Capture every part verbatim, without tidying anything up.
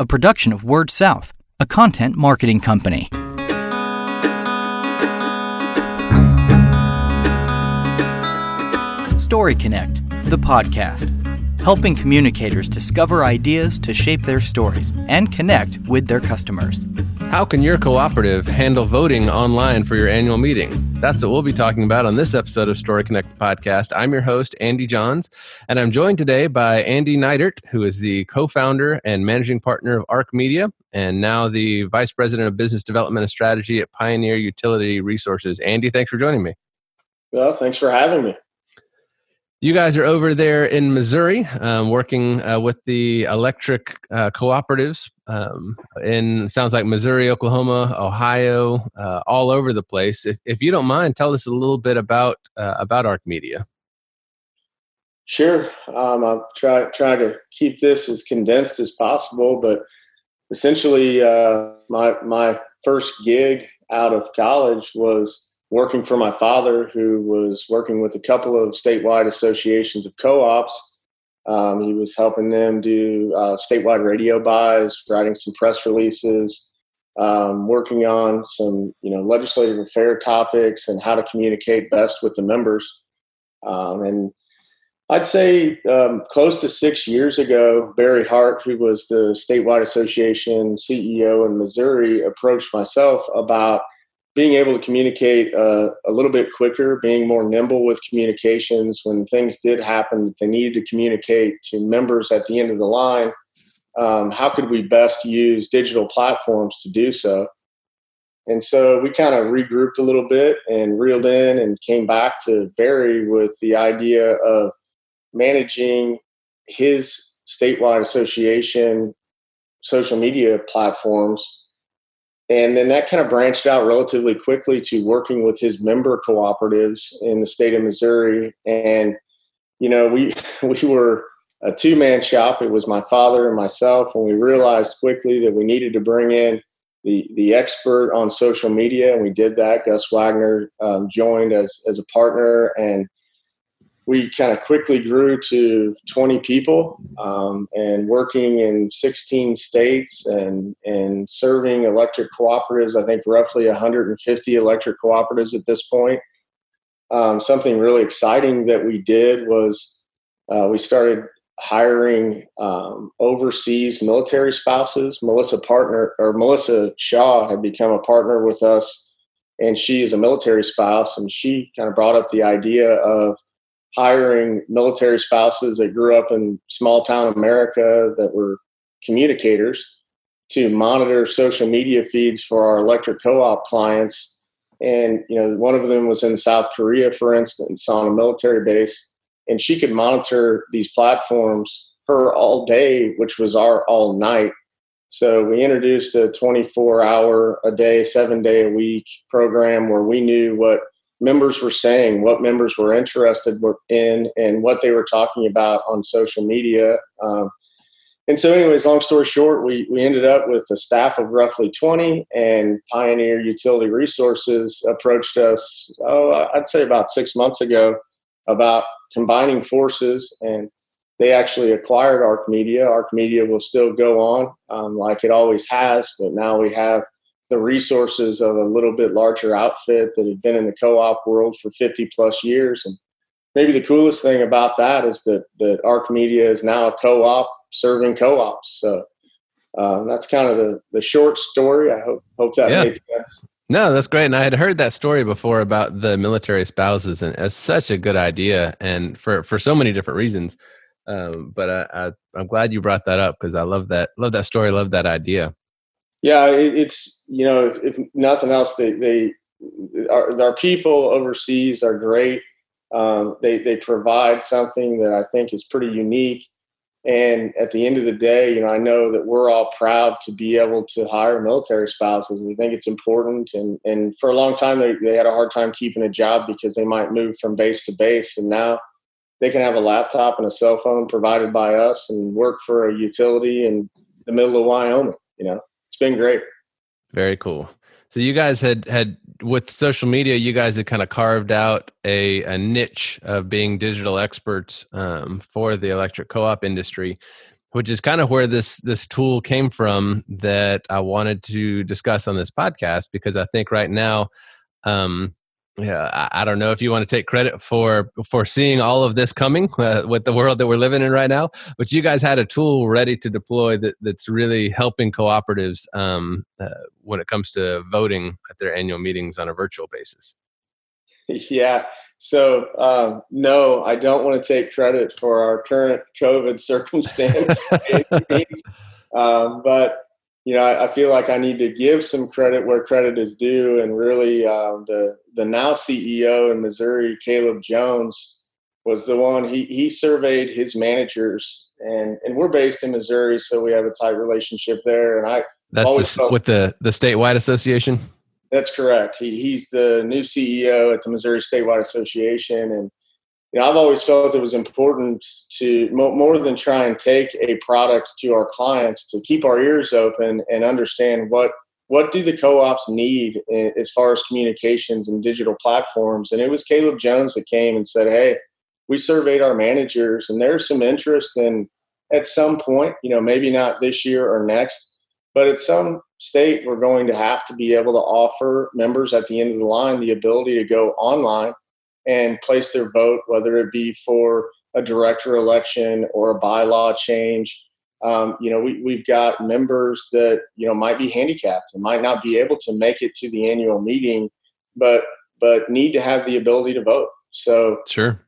a production of Word South, a content marketing company. Story Connect, the podcast, helping communicators discover ideas to shape their stories and connect with their customers. How can your cooperative handle voting online for your annual meeting? That's what we'll be talking about on this episode of Story Connect, the podcast. I'm your host, Andy Johns, and I'm joined today by Andy Neidert, who is the co-founder and managing partner of Arc Media, and now the vice president of business development and strategy at Pioneer Utility Resources. Andy, thanks for joining me. Well, thanks for having me. You guys are over there in Missouri, um, working uh, with the electric uh, cooperatives um, in, sounds like Missouri, Oklahoma, Ohio, uh, all over the place. If, if you don't mind, tell us a little bit about uh, about Arc Media. Sure. Um, I'll try, try to keep this as condensed as possible, but essentially uh, my, my first gig out of college was working for my father, who was working with a couple of statewide associations of co-ops. Um, he was helping them do uh, statewide radio buys, writing some press releases, um, working on some you know legislative affair topics and how to communicate best with the members. Um, and I'd say um, close to six years ago, Barry Hart, who was the statewide association C E O in Missouri, approached myself about being able to communicate uh, a little bit quicker, being more nimble with communications when things did happen that they needed to communicate to members at the end of the line. Um, how could we best use digital platforms to do so? And so we kind of regrouped a little bit and reeled in and came back to Barry with the idea of managing his statewide association social media platforms. And then that kind of branched out relatively quickly to working with his member cooperatives in the state of Missouri. And, you know, we we were a two-man shop. It was my father and myself, and we realized quickly that we needed to bring in the the expert on social media, and we did that. Gus Wagner um, joined as, as a partner, and we kind of quickly grew to twenty people um, and working in sixteen states and, and serving electric cooperatives. I think roughly one hundred fifty electric cooperatives at this point. Um, something really exciting that we did was uh, we started hiring um, overseas military spouses. Melissa Partner or Melissa Shaw had become a partner with us, and she is a military spouse, and she kind of brought up the idea of hiring military spouses that grew up in small town America that were communicators to monitor social media feeds for our electric co-op clients. And, you know, one of them was in South Korea, for instance, on a military base, and she could monitor these platforms her all day, which was our all night. So we introduced a twenty-four hour a day, seven day a week program where we knew what members were saying, what members were interested in, and what they were talking about on social media. Um, and so anyways, long story short, we we ended up with a staff of roughly twenty, and Pioneer Utility Resources approached us, oh, I'd say about six months ago, about combining forces, and they actually acquired Arc Media. Arc Media will still go on um, like it always has, but now we have the resources of a little bit larger outfit that had been in the co-op world for fifty plus years. And maybe the coolest thing about that is that, that Arc Media is now a co-op serving co-ops. So uh, that's kind of the, the short story. I hope, hope that yeah. makes sense. No, that's great. And I had heard that story before about the military spouses, and it's such a good idea. And for, for so many different reasons. Um, but I, I, I'm glad you brought that up, because I love that, love that story. Love that idea. Yeah, it's, you know, if, if nothing else, they, they our, our people overseas are great. Um, they, they provide something that I think is pretty unique. And at the end of the day, you know, I know that we're all proud to be able to hire military spouses. We think it's important. And, and for a long time, they, they had a hard time keeping a job because they might move from base to base. And now they can have a laptop and a cell phone provided by us and work for a utility in the middle of Wyoming, you know. It's been great. Very cool. So you guys had, had with social media, you guys had kind of carved out a, a niche of being digital experts um, for the electric co-op industry. which is kind of where this this tool came from that I wanted to discuss on this podcast, because I think right now, um, yeah, I, I don't know if you want to take credit for for seeing all of this coming uh, with the world that we're living in right now, but you guys had a tool ready to deploy that that's really helping cooperatives um, uh, when it comes to voting at their annual meetings on a virtual basis. Yeah. So, uh, no, I don't want to take credit for our current COVID circumstance. um, but, you know, I, I feel like I need to give some credit where credit is due. And really, uh, the, the now C E O in Missouri, Caleb Jones, was the one. He, he surveyed his managers, and, and we're based in Missouri, so we have a tight relationship there. And I That's always the, felt- with the, the statewide association? That's correct. He, he's the new C E O at the Missouri Statewide Association. And you know, I've always felt it was important to, more than try and take a product to our clients, to keep our ears open and understand what, what do the co-ops need as far as communications and digital platforms. And it was Caleb Jones that came and said, hey, we surveyed our managers and there's some interest in, at some point, you know, maybe not this year or next, but at some state, we're going to have to be able to offer members at the end of the line the ability to go online and place their vote, whether it be for a director election or a bylaw change. Um, you know, we, we've got members that, you know, might be handicapped and might not be able to make it to the annual meeting, but but need to have the ability to vote. So sure.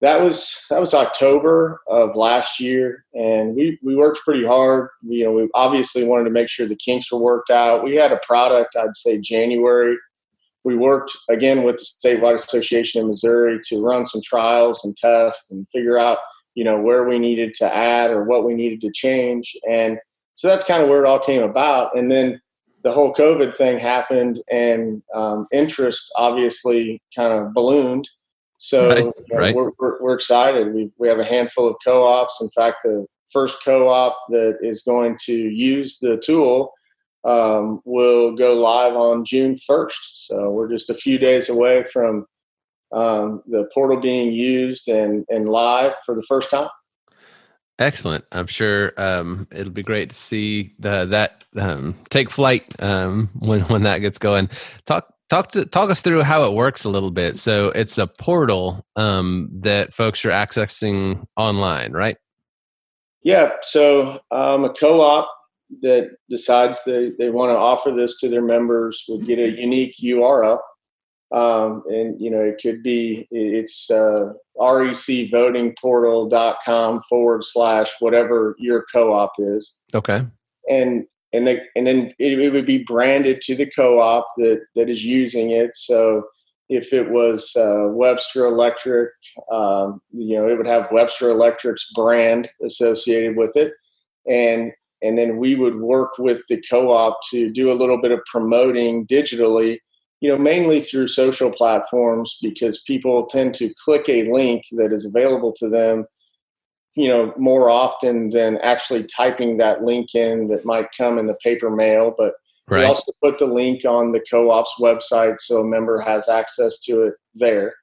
That was that was October of last year, and we, we worked pretty hard. You know, we obviously wanted to make sure the kinks were worked out. We had a product, I'd say January. We worked again with the Statewide Association in Missouri to run some trials and tests and figure out, you know, where we needed to add or what we needed to change. And so that's kind of where it all came about. And then the whole COVID thing happened, and um, interest obviously kind of ballooned. So right, you know, right. We're, we're, we're excited. We we have a handful of co-ops. In fact, the first co-op that is going to use the tool um, will go live on June first. So we're just a few days away from um, the portal being used and, and live for the first time. Excellent. I'm sure um, it'll be great to see the, that um, take flight um, when, when that gets going. Talk. Talk to talk us through how it works a little bit. So it's a portal um, that folks are accessing online, right? Yeah. So um, a co-op that decides they, they want to offer this to their members would get a unique U R L, um, and you know it could be it's uh, recvotingportal.com forward slash whatever your co-op is. Okay. And. And, the, and then it, it would be branded to the co-op that, that is using it. So if it was uh, Webster Electric, um, you know, it would have Webster Electric's brand associated with it. And and then we would work with the co-op to do a little bit of promoting digitally, you know, mainly through social platforms, because people tend to click a link that is available to them, you know, more often than actually typing that link in that might come in the paper mail. But right. We also put the link on the co-op's website so a member has access to it there.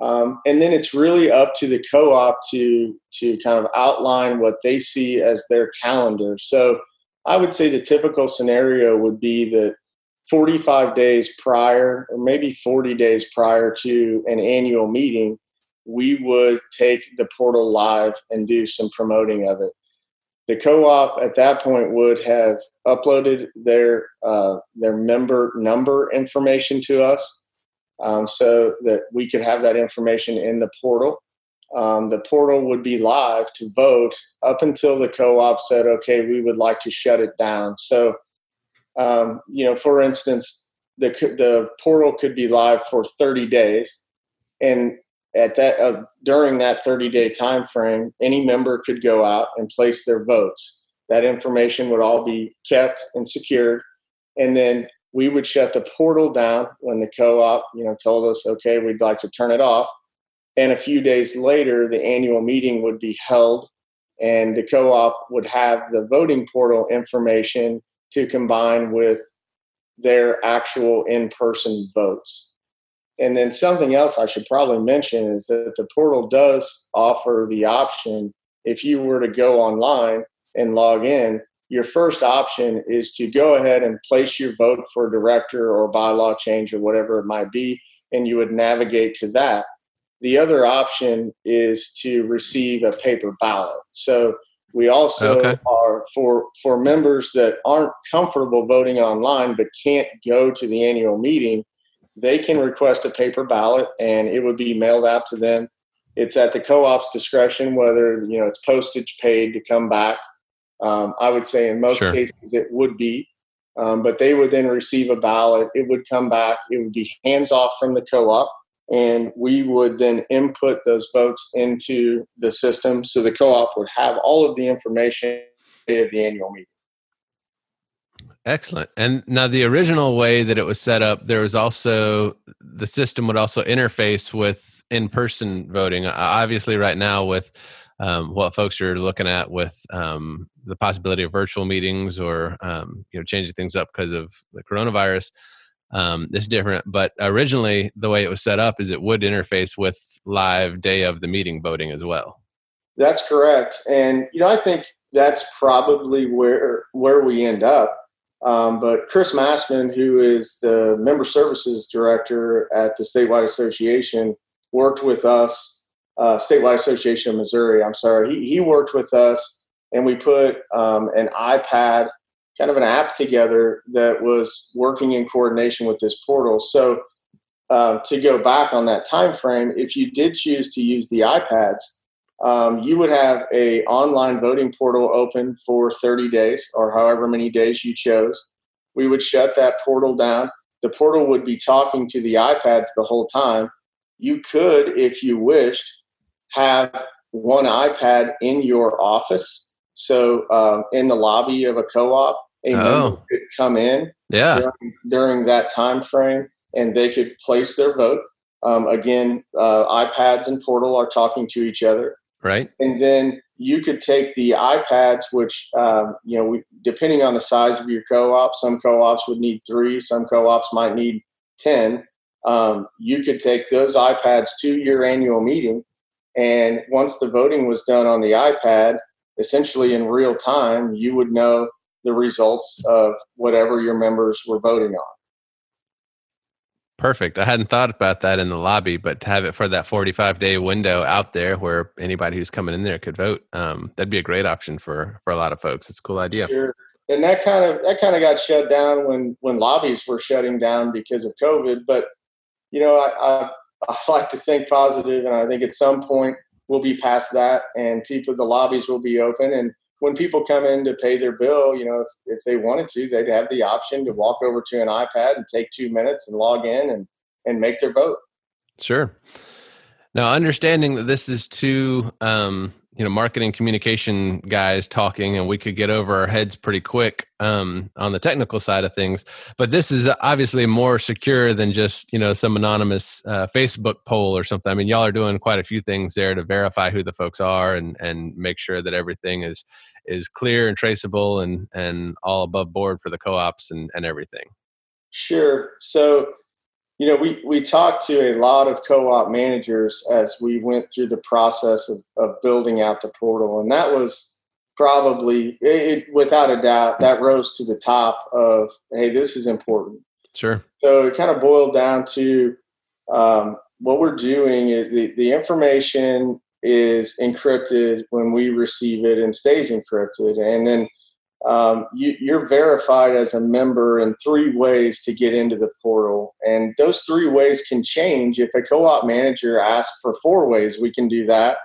Um, and then it's really up to the co-op to to kind of outline what they see as their calendar. So I would say the typical scenario would be that forty-five days prior, or maybe forty days prior to an annual meeting, we would take the portal live and do some promoting of it. The co-op at that point would have uploaded their uh, their member number information to us um, so that we could have that information in the portal. Um, the portal would be live to vote up until the co-op said, okay, we would like to shut it down. So, um, you know, for instance, the the portal could be live for thirty days, and At that uh, during that thirty-day time frame, any member could go out and place their votes. That information would all be kept and secured, and then we would shut the portal down when the co-op, you know, told us, okay, we'd like to turn it off. And a few days later, the annual meeting would be held, and the co-op would have the voting portal information to combine with their actual in-person votes. And then something else I should probably mention is that the portal does offer the option, if you were to go online, and log in, your first option is to go ahead and place your vote for director or bylaw change or whatever it might be, and you would navigate to that. The other option is to receive a paper ballot. So we also okay. are for, for members that aren't comfortable voting online but can't go to the annual meeting, they can request a paper ballot and it would be mailed out to them. It's at the co-op's discretion whether, you know, it's postage paid to come back. Um, I would say in most sure. cases it would be, um, but they would then receive a ballot. It would come back. It would be hands off from the co-op, and we would then input those votes into the system. So the co-op would have all of the information at the annual meeting. Excellent. And now the original way that it was set up, there was also, the system would also interface with in-person voting. Obviously right now with um, what folks are looking at with um, the possibility of virtual meetings or um, you know, changing things up because of the coronavirus, um, it's different. But originally the way it was set up is it would interface with live day of the meeting voting as well. That's correct. And, you know, I think that's probably where, where we end up. Um, but Chris Massman, who is the member services director at the Statewide Association, worked with us, uh, Statewide Association of Missouri, I'm sorry. He, he worked with us, and we put um, an iPad, kind of an app together that was working in coordination with this portal. So uh, to go back on that time frame, if you did choose to use the iPads, Um, you would have a online voting portal open for thirty days or however many days you chose. We would shut that portal down. The portal would be talking to the iPads the whole time. You could, if you wished, have one iPad in your office. So um, in the lobby of a co-op, a oh. member could come in yeah. during, during that time frame, and they could place their vote. Um, again, uh, iPads and portal are talking to each other. Right. And then you could take the iPads, which, um, you know, we, depending on the size of your co-op, some co-ops would need three, some co-ops might need ten. Um, you could take those iPads to your annual meeting. And once the voting was done on the iPad, essentially in real time, you would know the results of whatever your members were voting on. Perfect. I hadn't thought about that in the lobby, but to have it for that forty-five day window out there where anybody who's coming in there could vote, um, that'd be a great option for, for a lot of folks. It's a cool idea. Sure. And that kind of, that kind of got shut down when, when lobbies were shutting down because of COVID. But, you know, I, I, I like to think positive, and I think at some point we'll be past that, and people, the lobbies will be open. And when people come in to pay their bill, you know, if, if they wanted to, they'd have the option to walk over to an iPad and take two minutes and log in and, and make their vote. Sure. Now, understanding that this is two, um, you know, marketing communication guys talking, and we could get over our heads pretty quick um, on the technical side of things, but this is obviously more secure than just, you know, some anonymous uh, Facebook poll or something. I mean, y'all are doing quite a few things there to verify who the folks are and, and make sure that everything is is clear and traceable and, and all above board for the co-ops and, and everything. Sure. So, you know, we, we talked to a lot of co-op managers as we went through the process of, of building out the portal. And that was probably, it, without a doubt, that rose to the top of, hey, this is important. Sure. So it kind of boiled down to um, what we're doing is the, the information is encrypted when we receive it and stays encrypted. And then Um, you, you're verified as a member in three ways to get into the portal. And those three ways can change. If a co-op manager asks for four ways, we can do that,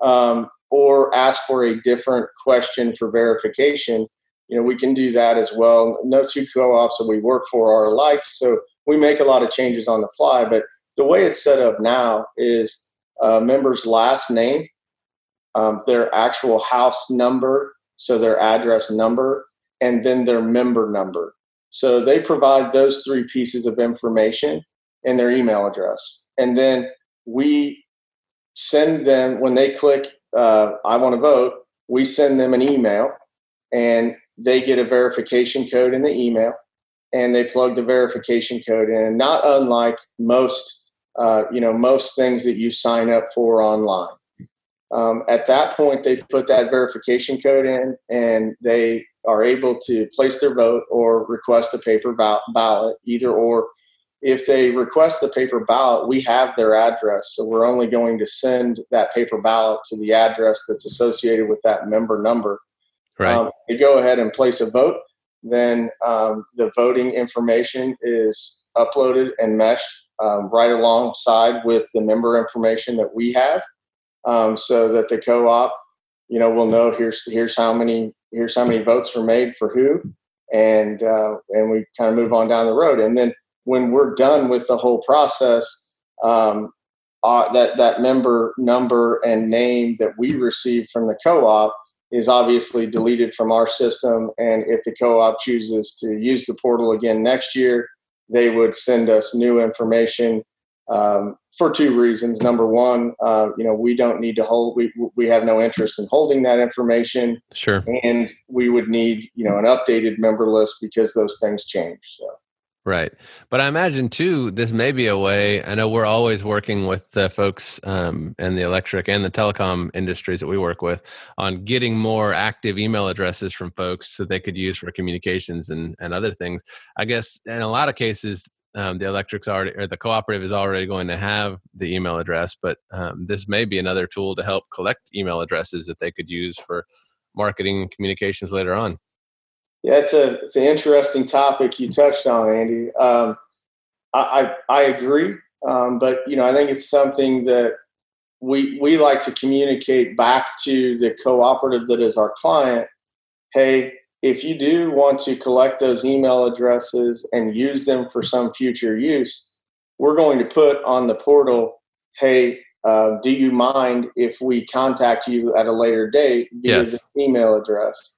um, or ask for a different question for verification. You know, we can do that as well. No two co-ops that we work for are alike, so we make a lot of changes on the fly. But the way it's set up now is a member's last name, um, their actual house number, so their address number, and then their member number. So they provide those three pieces of information and their email address. And then we send them, when they click, uh, I want to vote, we send them an email, and they get a verification code in the email, and they plug the verification code in. Not unlike most, uh, you know, most things that you sign up for online. Um, at that point, they put that verification code in, and they are able to place their vote or request a paper ballot, either or. If they request the paper ballot, we have their address, so we're only going to send that paper ballot to the address that's associated with that member number. Right. Um, they go ahead and place a vote. Then um, the voting information is uploaded and meshed um, right alongside with the member information that we have, um, so that the co-op, you know, will know here's here's how many here's how many votes were made for who, and uh, and we kind of move on down the road, and then. When we're done with the whole process, um, uh, that, that member number and name that we receive from the co-op is obviously deleted from our system. And if the co-op chooses to use the portal again next year, they would send us new information um, for two reasons. Number one, uh, you know, we don't need to hold, we, we have no interest in holding that information. Sure. And we would need, you know, an updated member list because those things change. So. Right. But I imagine, too, this may be a way. I know we're always working with the folks um, in the electric and the telecom industries that we work with on getting more active email addresses from folks that they could use for communications and, and other things. I guess in a lot of cases, um, the electric's already, or the cooperative is already going to have the email address, but um, this may be another tool to help collect email addresses that they could use for marketing and communications later on. Yeah, it's a it's an interesting topic you touched on, Andy. Um, I, I I agree, um, but you know I think it's something that we we like to communicate back to the cooperative that is our client. Hey, if you do want to collect those email addresses and use them for some future use, we're going to put on the portal. Hey, uh, do you mind if we contact you at a later date via yes. this email address?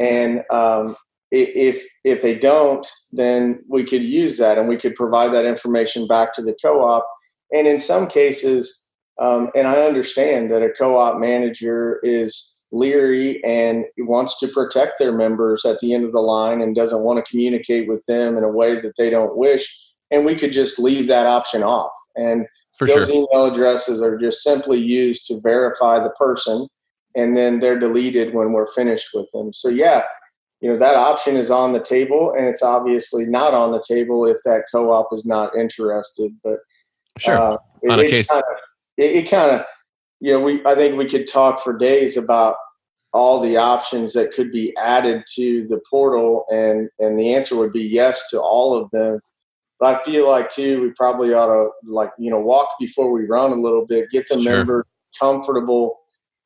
And um, if if they don't, then we could use that and we could provide that information back to the co-op. And in some cases, um, and I understand that a co-op manager is leery and wants to protect their members at the end of the line and doesn't want to communicate with them in a way that they don't wish. And we could just leave that option off. And For those sure. email addresses are just simply used to verify the person. And then they're deleted when we're finished with them. So yeah, you know, that option is on the table, and it's obviously not on the table if that co-op is not interested. But sure, uh, it, on a it case, kinda, it, it kind of, you know, we I think we could talk for days about all the options that could be added to the portal, and and the answer would be yes to all of them. But I feel like too, we probably ought to like you know walk before we run a little bit, get the sure. member comfortable.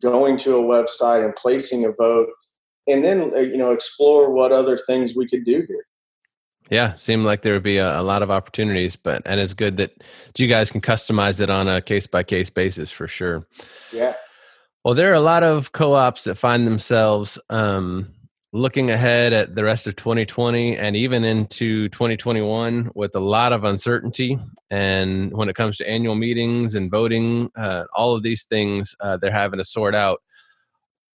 Going to a website and placing a vote, and then, you know, explore what other things we could do here. Yeah. Seemed like there would be a, a lot of opportunities, but, and it's good that you guys can customize it on a case by case basis for sure. Yeah. Well, there are a lot of co-ops that find themselves, um, looking ahead at the rest of twenty twenty and even into twenty twenty-one with a lot of uncertainty. And when it comes to annual meetings and voting, uh, all of these things, uh, they're having to sort out.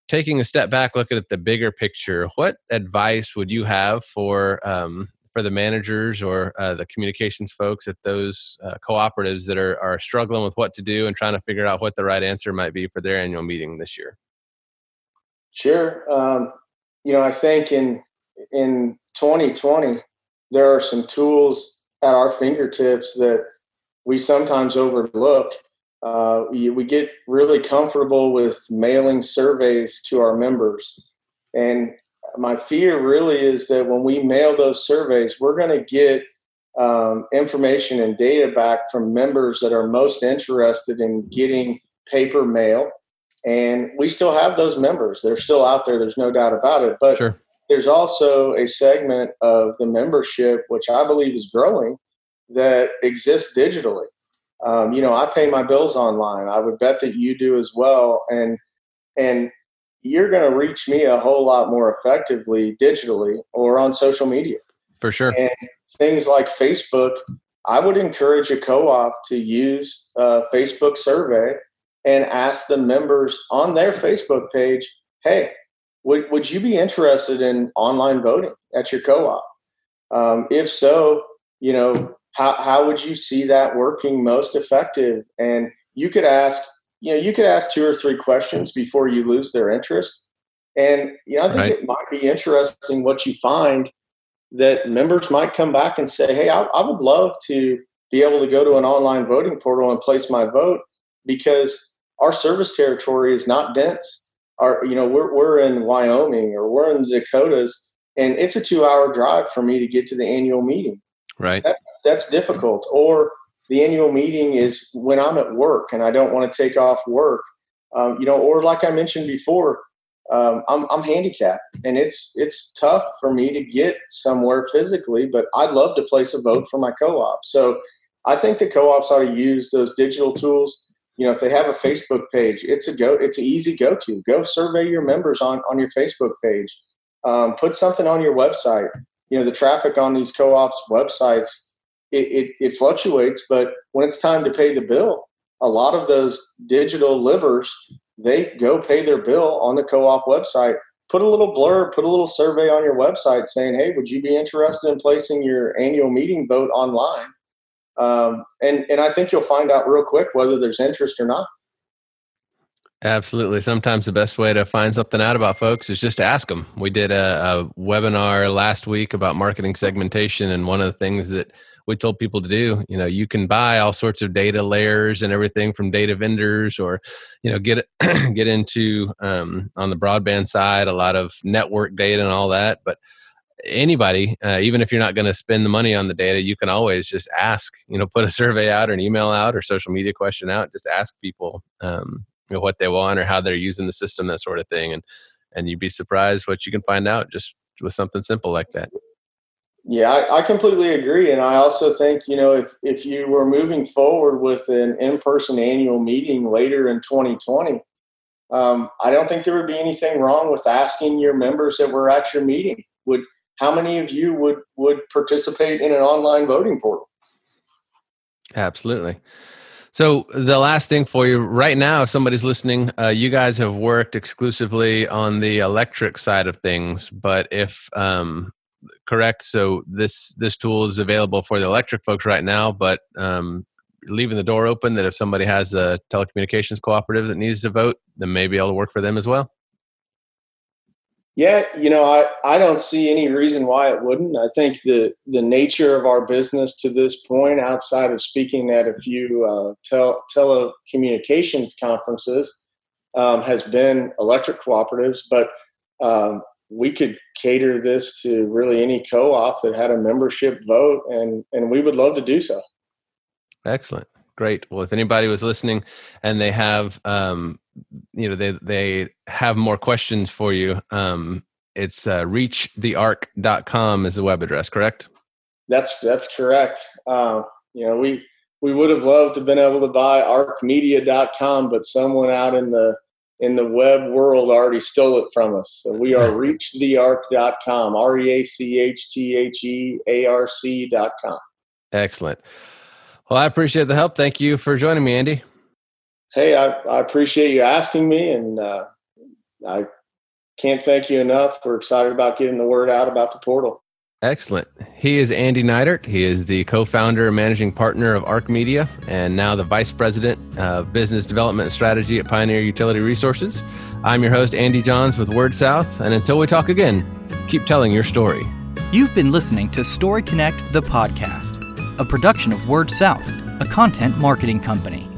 Taking a step back, looking at the bigger picture, what advice would you have for um, for the managers or uh, the communications folks at those uh, cooperatives that are, are struggling with what to do and trying to figure out what the right answer might be for their annual meeting this year? Sure. Um You know, I think in in twenty twenty, there are some tools at our fingertips that we sometimes overlook. Uh, we, we get really comfortable with mailing surveys to our members. And my fear really is that when we mail those surveys, we're going to get um, information and data back from members that are most interested in getting paper mail. And we still have those members. They're still out there. There's no doubt about it. But sure. there's also a segment of the membership, which I believe is growing, that exists digitally. Um, you know, I pay my bills online. I would bet that you do as well. And and you're going to reach me a whole lot more effectively digitally or on social media. For sure. And things like Facebook, I would encourage a co-op to use a Facebook survey and ask the members on their Facebook page, hey, would, would you be interested in online voting at your co-op? Um, if so, you know, how, how would you see that working most effective? And you could ask, you know, you could ask two or three questions before you lose their interest. And, you know, I think right. it might be interesting what you find that members might come back and say, hey, I, I would love to be able to go to an online voting portal and place my vote because our service territory is not dense. Our, you know, we're, we're in Wyoming or we're in the Dakotas, and it's a two-hour drive for me to get to the annual meeting. Right. That's, that's difficult. Or the annual meeting is when I'm at work and I don't want to take off work. Um, you know, or like I mentioned before, um, I'm, I'm handicapped and it's, it's tough for me to get somewhere physically, but I'd love to place a vote for my co-op. So I think the co-ops ought to use those digital tools. You know, if they have a Facebook page, it's a go, it's an easy go-to. Go survey your members on, on your Facebook page. Um, put something on your website. You know, the traffic on these co-ops websites, it, it, it fluctuates, but when it's time to pay the bill, a lot of those digital livers, they go pay their bill on the co-op website. Put a little blurb, put a little survey on your website saying, hey, would you be interested in placing your annual meeting vote online? Um, and, and I think you'll find out real quick whether there's interest or not. Absolutely. Sometimes the best way to find something out about folks is just to ask them. We did a, a webinar last week about marketing segmentation. And one of the things that we told people to do, you know, you can buy all sorts of data layers and everything from data vendors or, you know, get, get into um, on the broadband side, a lot of network data and all that. But anybody, uh, even if you're not going to spend the money on the data, you can always just ask, you know, put a survey out or an email out or social media question out, just ask people, um, you know, what they want or how they're using the system, that sort of thing. And, and you'd be surprised what you can find out just with something simple like that. Yeah, I, I completely agree. And I also think, you know, if, if you were moving forward with an in-person annual meeting later in twenty twenty, um, I don't think there would be anything wrong with asking your members that were at your meeting, would, how many of you would, would participate in an online voting portal? Absolutely. So the last thing for you right now, if somebody's listening, uh, you guys have worked exclusively on the electric side of things, but if um, correct, so this this tool is available for the electric folks right now, but um, leaving the door open that if somebody has a telecommunications cooperative that needs to vote, then maybe it'll work for them as well. Yeah, you know, I, I don't see any reason why it wouldn't. I think the, the nature of our business to this point, outside of speaking at a few uh, tel- telecommunications conferences, um, has been electric cooperatives. But um, we could cater this to really any co-op that had a membership vote, and, and we would love to do so. Excellent. Great. Well, if anybody was listening and they have, um, you know, they, they have more questions for you, um, it's uh, reach the arc dot com is the web address, correct? That's that's correct. Uh, you know, we we would have loved to have been able to buy arc media dot com, but someone out in the in the web world already stole it from us. So we are reach the arc dot com, R E A C H T H E A R C dot com. Excellent. Well, I appreciate the help. Thank you for joining me, Andy. Hey, I, I appreciate you asking me, and uh, I can't thank you enough. We're excited about getting the word out about the portal. Excellent. He is Andy Neidert. He is the co-founder and managing partner of Arc Media, and now the vice president of business development and strategy at Pioneer Utility Resources. I'm your host, Andy Johns with Word South, and until we talk again, keep telling your story. You've been listening to Story Connect, the podcast, a production of Word South, a content marketing company.